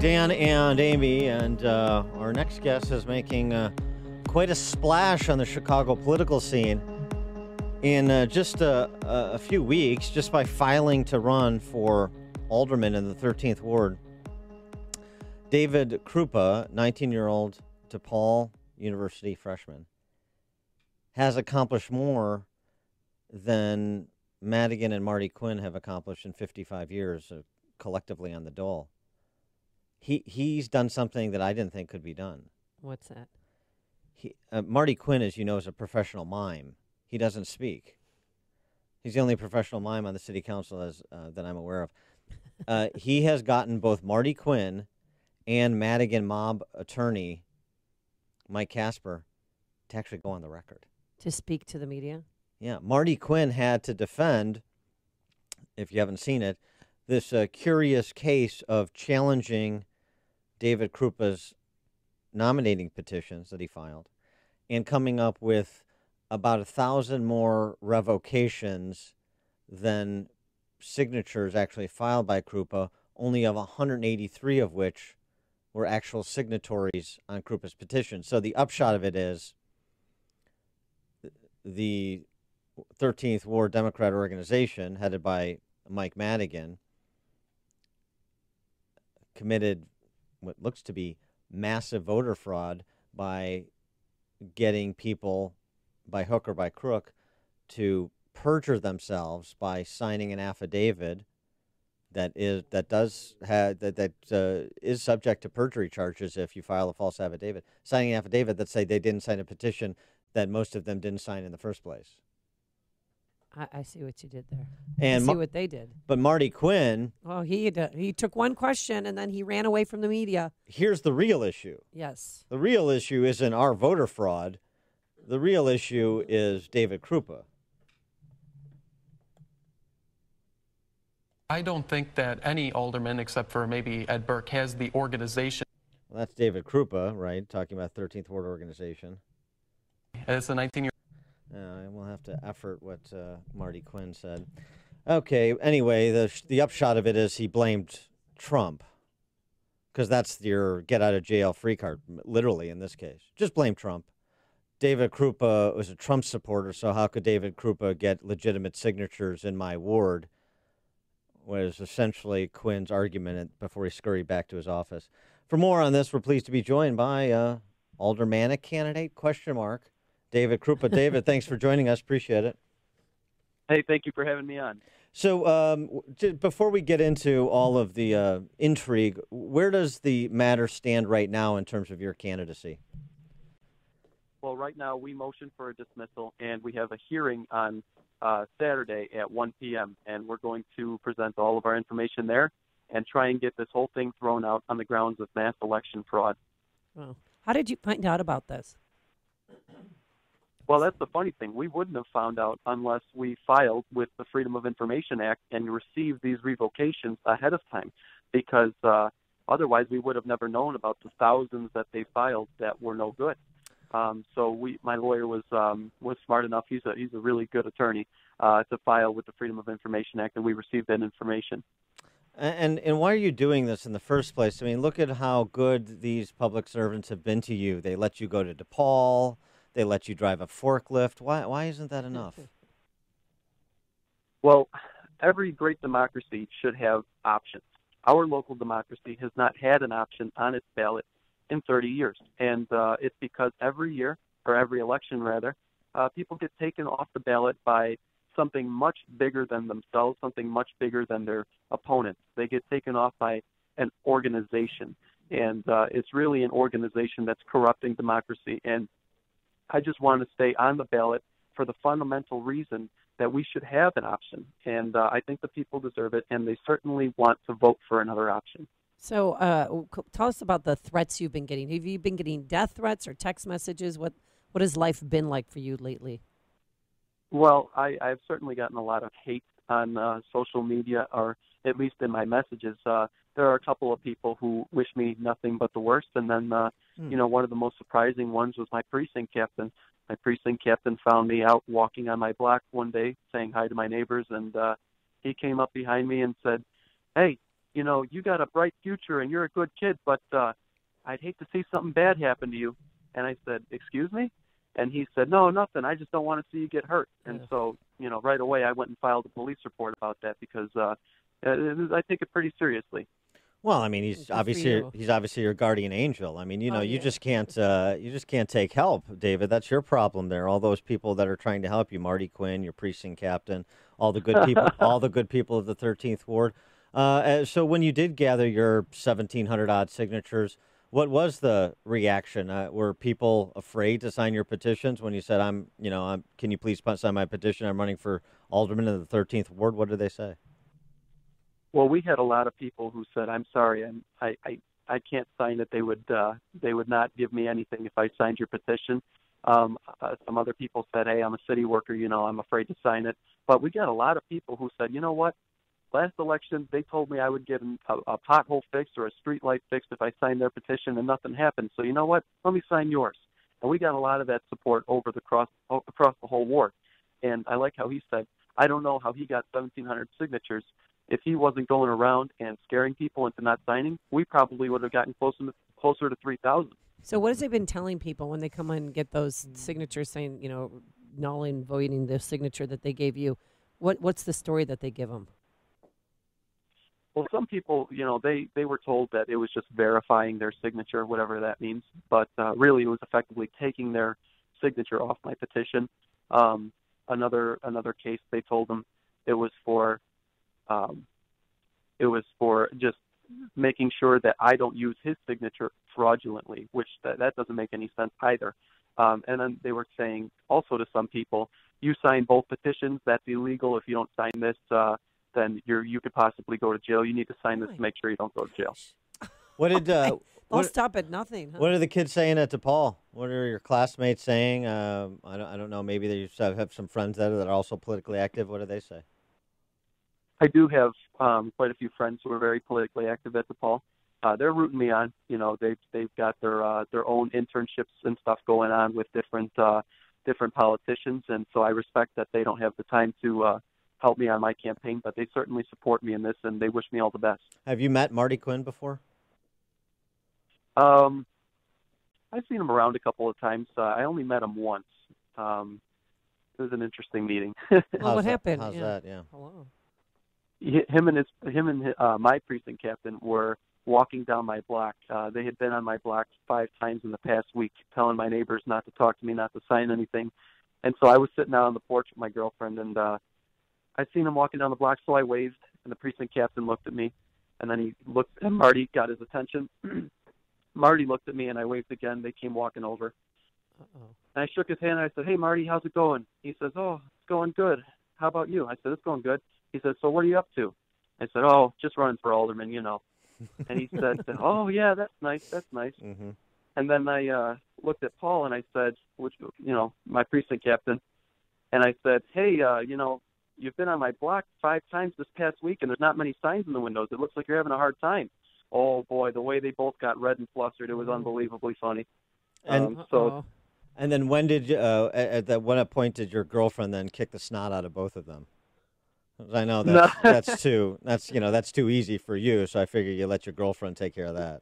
Dan and Amy, and our next guest is making quite a splash on the Chicago political scene in just a few weeks, just by filing to run for alderman in the 13th Ward. David Krupa, 19-year-old DePaul University freshman, has accomplished more than Madigan and Marty Quinn have accomplished in 55 years collectively on the dole. He's done something that I didn't think could be done. What's that? Marty Quinn, as you know, is a professional mime. He doesn't speak. He's the only professional mime on the city council that I'm aware of. He has gotten both Marty Quinn and Madigan mob attorney Mike Casper to actually go on the record. To speak to the media? Yeah. Marty Quinn had to defend, if you haven't seen it, this curious case of challenging David Krupa's nominating petitions that he filed and coming up with about 1,000 more revocations than signatures actually filed by Krupa, only of 183 of which were actual signatories on Krupa's petition. So the upshot of it is the 13th Ward Democrat organization, headed by Mike Madigan, committed what looks to be massive voter fraud by getting people, by hook or by crook, to perjure themselves by signing an affidavit that is subject to perjury charges if you file a false affidavit. Signing an affidavit that say they didn't sign a petition that most of them didn't sign in the first place. I see what you did there. And I see what they did. But Marty Quinn... Oh, he took one question, and then he ran away from the media. Here's the real issue. Yes. The real issue isn't our voter fraud. The real issue is David Krupa. I don't think that any alderman, except for maybe Ed Burke, has the organization. Well, that's David Krupa, right, talking about 13th Ward organization. As a 19-year-old. We'll have to effort what Marty Quinn said. Okay, anyway, the upshot of it is he blamed Trump, because that's your get-out-of-jail-free card, literally, in this case. Just blame Trump. David Krupa was a Trump supporter, so how could David Krupa get legitimate signatures in my ward, was essentially Quinn's argument before he scurried back to his office. For more on this, we're pleased to be joined by aldermanic candidate, David Krupa. David, thanks for joining us. Appreciate it. Hey, thank you for having me on. So before we get into all of the intrigue, where does the matter stand right now in terms of your candidacy? Well, right now we motion for a dismissal, and we have a hearing on Saturday at 1 p.m., and we're going to present all of our information there and try and get this whole thing thrown out on the grounds of mass election fraud. Wow. How did you find out about this? Well, that's the funny thing. We wouldn't have found out unless we filed with the Freedom of Information Act and received these revocations ahead of time, because otherwise we would have never known about the thousands that they filed that were no good. So my lawyer was smart enough. He's a really good attorney to file with the Freedom of Information Act, and we received that information. And why are you doing this in the first place? I mean, look at how good these public servants have been to you. They let you go to DePaul. They let you drive a forklift. Why isn't that enough? Well, every great democracy should have options. Our local democracy has not had an option on its ballot in 30 years. And it's because every year, or every election rather, people get taken off the ballot by something much bigger than themselves, something much bigger than their opponents. They get taken off by an organization. And it's really an organization that's corrupting democracy. And I just want to stay on the ballot for the fundamental reason that we should have an option. And I think the people deserve it, and they certainly want to vote for another option. So tell us about the threats you've been getting. Have you been getting death threats or text messages? What has life been like for you lately? Well, I've certainly gotten a lot of hate on social media, or at least in my messages. There are a couple of people who wish me nothing but the worst. And then, you know, one of the most surprising ones was my precinct captain. My precinct captain found me out walking on my block one day saying hi to my neighbors. And he came up behind me and said, "Hey, you know, you got a bright future and you're a good kid, but I'd hate to see something bad happen to you. And I said, excuse me? And he said, no, nothing. I just don't want to see you get hurt. And so, you know, right away I went and filed a police report about that because I take it pretty seriously. Well, I mean, he's obviously your guardian angel. I mean, you know, you just can't take help, David. That's your problem there. All those people that are trying to help you, Marty Quinn, your precinct captain, all the good people, all the good people of the 13th Ward. So when you did gather your 1,700 odd signatures, what was the reaction? Were people afraid to sign your petitions when you said, can you please sign my petition? I'm running for alderman of the 13th Ward. What did they say? Well, we had a lot of people who said, "I'm sorry, I can't sign it." They would not give me anything if I signed your petition. Some other people said, "Hey, I'm a city worker, you know, I'm afraid to sign it." But we got a lot of people who said, "You know what? Last election, they told me I would get a pothole fixed or a street light fixed if I signed their petition, and nothing happened. So you know what? Let me sign yours." And we got a lot of that support across the whole ward. And I like how he said, "I don't know how he got 1,700 signatures." If he wasn't going around and scaring people into not signing, we probably would have gotten closer to 3,000. So what has he been telling people when they come and get those signatures saying, you know, null and voiding the signature that they gave you? What's the story that they give them? Well, some people, you know, they were told that it was just verifying their signature, whatever that means. But really, it was effectively taking their signature off my petition. Another case, they told them it was for... it was for just making sure that I don't use his signature fraudulently, which that doesn't make any sense either. And then they were saying also to some people, you sign both petitions, that's illegal. If you don't sign this, then you could possibly go to jail. You need to sign this to make sure you don't go to jail. What did I'll stop at nothing. Huh? What are the kids saying at DePaul? What are your classmates saying? I don't know. Maybe they have some friends that are also politically active. What do they say? I do have quite a few friends who are very politically active at DePaul. They're rooting me on. You know, they've got their own internships and stuff going on with different politicians, and so I respect that they don't have the time to help me on my campaign, but they certainly support me in this, and they wish me all the best. Have you met Marty Quinn before? I've seen him around a couple of times. I only met him once. It was an interesting meeting. Well, what happened? How's that? Yeah. Hello. Him and my precinct captain were walking down my block. They had been on my block 5 times in the past week, telling my neighbors not to talk to me, not to sign anything. And so I was sitting out on the porch with my girlfriend, and I seen him walking down the block, so I waved, and the precinct captain looked at me, and then he looked, and Marty got his attention. Marty looked at me, and I waved again. They came walking over. Uh-oh. And I shook his hand, and I said, "Hey, Marty, how's it going?" He says, "Oh, it's going good. How about you?" I said, "It's going good." He said, "So what are you up to?" I said, "Oh, just running for alderman, you know." And he said, "Oh, yeah, that's nice, that's nice." Mm-hmm. And then I looked at Paul, and I said, you know, my precinct captain, and I said, "Hey, you know, you've been on my block 5 times this past week, and there's not many signs in the windows. It looks like you're having a hard time." Oh, boy, the way they both got red and flustered, it was unbelievably funny. And then when did at what point did your girlfriend then kick the snot out of both of them? I know that that's too easy for you, so I figure you let your girlfriend take care of that.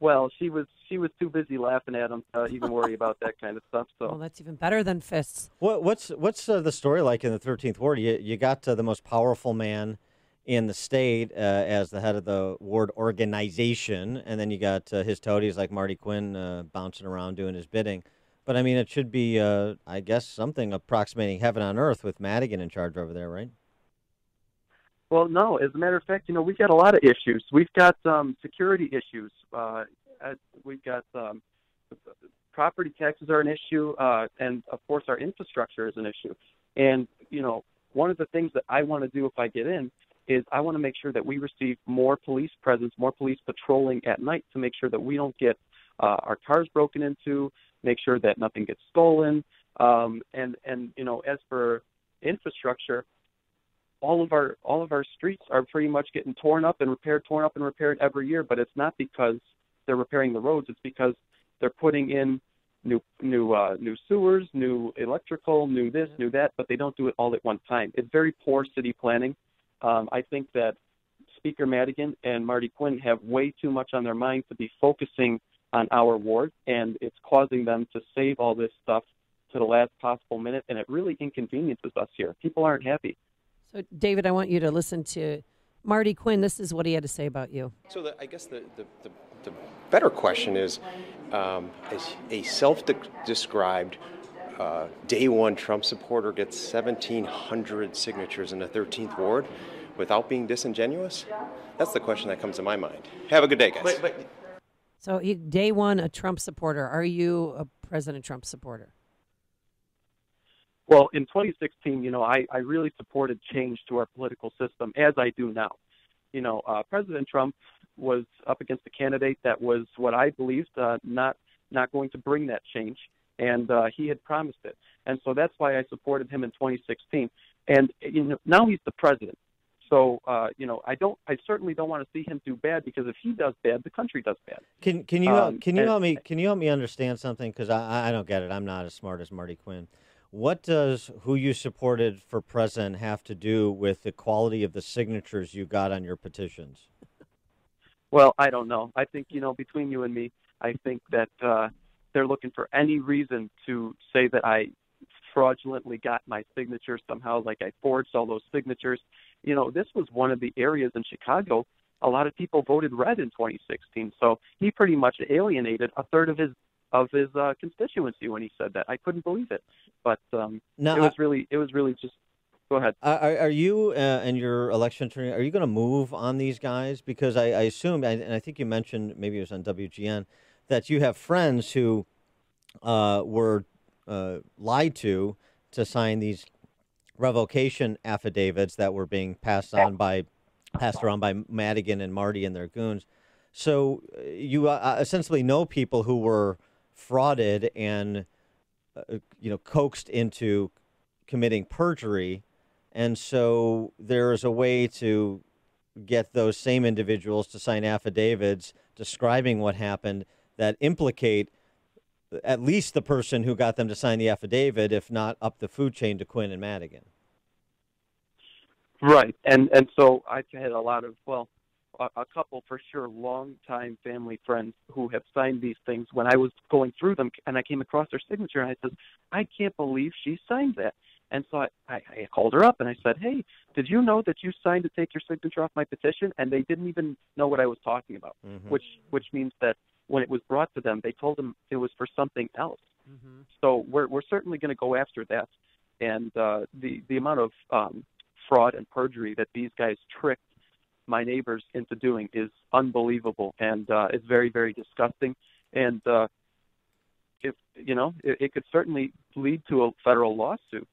Well, she was too busy laughing at him to even worry about that kind of stuff. So well, that's even better than fists. What's the story like in the 13th Ward? You got the most powerful man in the state as the head of the ward organization, and then you got his toadies like Marty Quinn bouncing around doing his bidding. But I mean, it should be I guess something approximating heaven on earth with Madigan in charge over there, right? Well, no. As a matter of fact, you know, we've got a lot of issues. We've got security issues. We've got property taxes are an issue, and, of course, our infrastructure is an issue. And, you know, one of the things that I want to do if I get in is I want to make sure that we receive more police presence, more police patrolling at night to make sure that we don't get our cars broken into, make sure that nothing gets stolen. And you know, as for infrastructure, all of our streets are pretty much getting torn up and repaired every year, but it's not because they're repairing the roads. It's because they're putting in new sewers, new electrical, new this, new that, but they don't do it all at one time. It's very poor city planning. I think that Speaker Madigan and Marty Quinn have way too much on their mind to be focusing on our ward, and it's causing them to save all this stuff to the last possible minute, and it really inconveniences us here. People aren't happy. So, David, I want you to listen to Marty Quinn. This is what he had to say about you. So I guess the better question is, as a self-described day one Trump supporter gets 1,700 signatures in the 13th ward without being disingenuous? That's the question that comes to my mind. Have a good day, guys. So day one, a Trump supporter. Are you a President Trump supporter? Well, in 2016, I really supported change to our political system, as I do now. President Trump was up against a candidate that was what I believed not going to bring that change, and he had promised it. And so that's why I supported him in 2016. And now he's the president. So, I certainly don't want to see him do bad, because if he does bad, the country does bad. Can you help me understand something? Because I don't get it. I'm not as smart as Marty Quinn. What does who you supported for president have to do with the quality of the signatures you got on your petitions? Well, I don't know. I think, between you and me, I think that they're looking for any reason to say that I fraudulently got my signatures somehow, like I forged all those signatures. This was one of the areas in Chicago. A lot of people voted red in 2016. So he pretty much alienated a third of his constituency when he said that. I couldn't believe it. But it was really just, go ahead. Are you and your election attorney, are you going to move on these guys? Because I assume, and I think you mentioned, maybe it was on WGN, that you have friends who were lied to sign these revocation affidavits that were being passed around by Madigan and Marty and their goons. So you essentially know people who were frauded and coaxed into committing perjury, and so there is a way to get those same individuals to sign affidavits describing what happened that implicate at least the person who got them to sign the affidavit, if not up the food chain to Quinn and Madigan. Right. And so I've had a lot of, a couple for sure, longtime family friends who have signed these things. When I was going through them and I came across her signature, and I said, I can't believe she signed that. And so I called her up and I said, hey, did you know that you signed to take your signature off my petition? And they didn't even know what I was talking about, which means that when it was brought to them, they told them it was for something else. Mm-hmm. So we're certainly going to go after that. And the amount of fraud and perjury that these guys tricked my neighbors into doing is unbelievable. And it's very, very disgusting. And it could certainly lead to a federal lawsuit.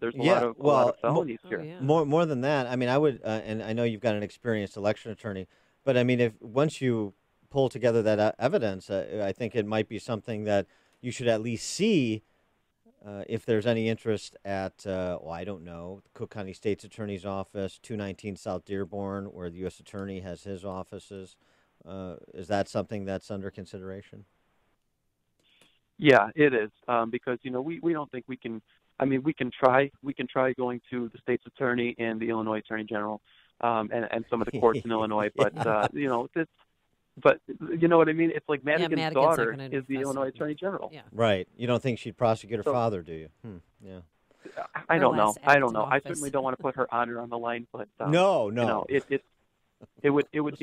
There's a lot of felonies here. Yeah. More than that, I would, and I know you've got an experienced election attorney, but if once you pull together that evidence, I think it might be something that you should at least see if there's any interest at, Cook County State's Attorney's Office, 219 South Dearborn, where the U.S. Attorney has his offices. Is that something that's under consideration? Yeah, it is, because, we don't think we can, we can try going to the State's Attorney and the Illinois Attorney General and some of the courts in Illinois, but, this. But you know what I mean? It's like Madigan's, daughter is the Illinois Attorney General. Yeah. Right. You don't think she'd prosecute her father, do you? Yeah. I don't know. I don't know. Office. I certainly don't want to put her honor on the line, but no. It would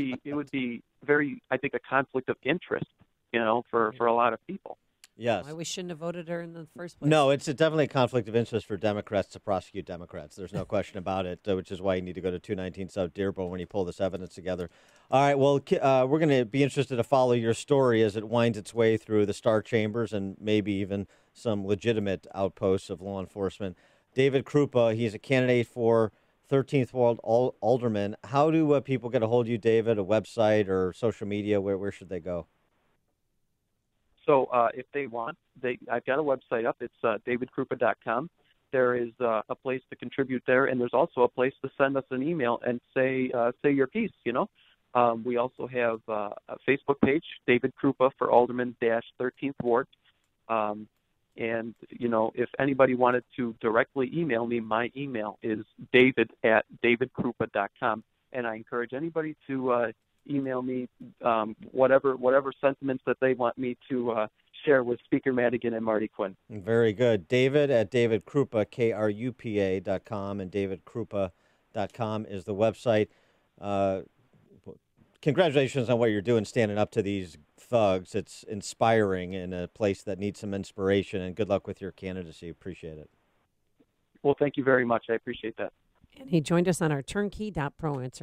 be very, I think, a conflict of interest, for a lot of people. Yes. Why we shouldn't have voted her in the first place. No, it's definitely a conflict of interest for Democrats to prosecute Democrats. There's no question about it, which is why you need to go to 219 South Dearborn when you pull this evidence together. All right, well, we're going to be interested to follow your story as it winds its way through the Star Chambers and maybe even some legitimate outposts of law enforcement. David Krupa, he's a candidate for 13th Ward Alderman. How do people get a hold of you, David, a website or social media? Where should they go? So if they want, I've got a website up. It's davidkrupa.com. There is a place to contribute there, and there's also a place to send us an email and say your piece, We also have a Facebook page, David Krupa for Alderman-13th Ward. If anybody wanted to directly email me, my email is david@davidkrupa.com. And I encourage anybody to email me whatever sentiments that they want me to share with Speaker Madigan and Marty Quinn. Very good. David at David Krupa, KRUPA.com, and DavidKrupa.com is the website. Congratulations on what you're doing, standing up to these thugs. It's inspiring in a place that needs some inspiration, and good luck with your candidacy. Appreciate it. Well, thank you very much. I appreciate that. And he joined us on our turnkey.pro answer.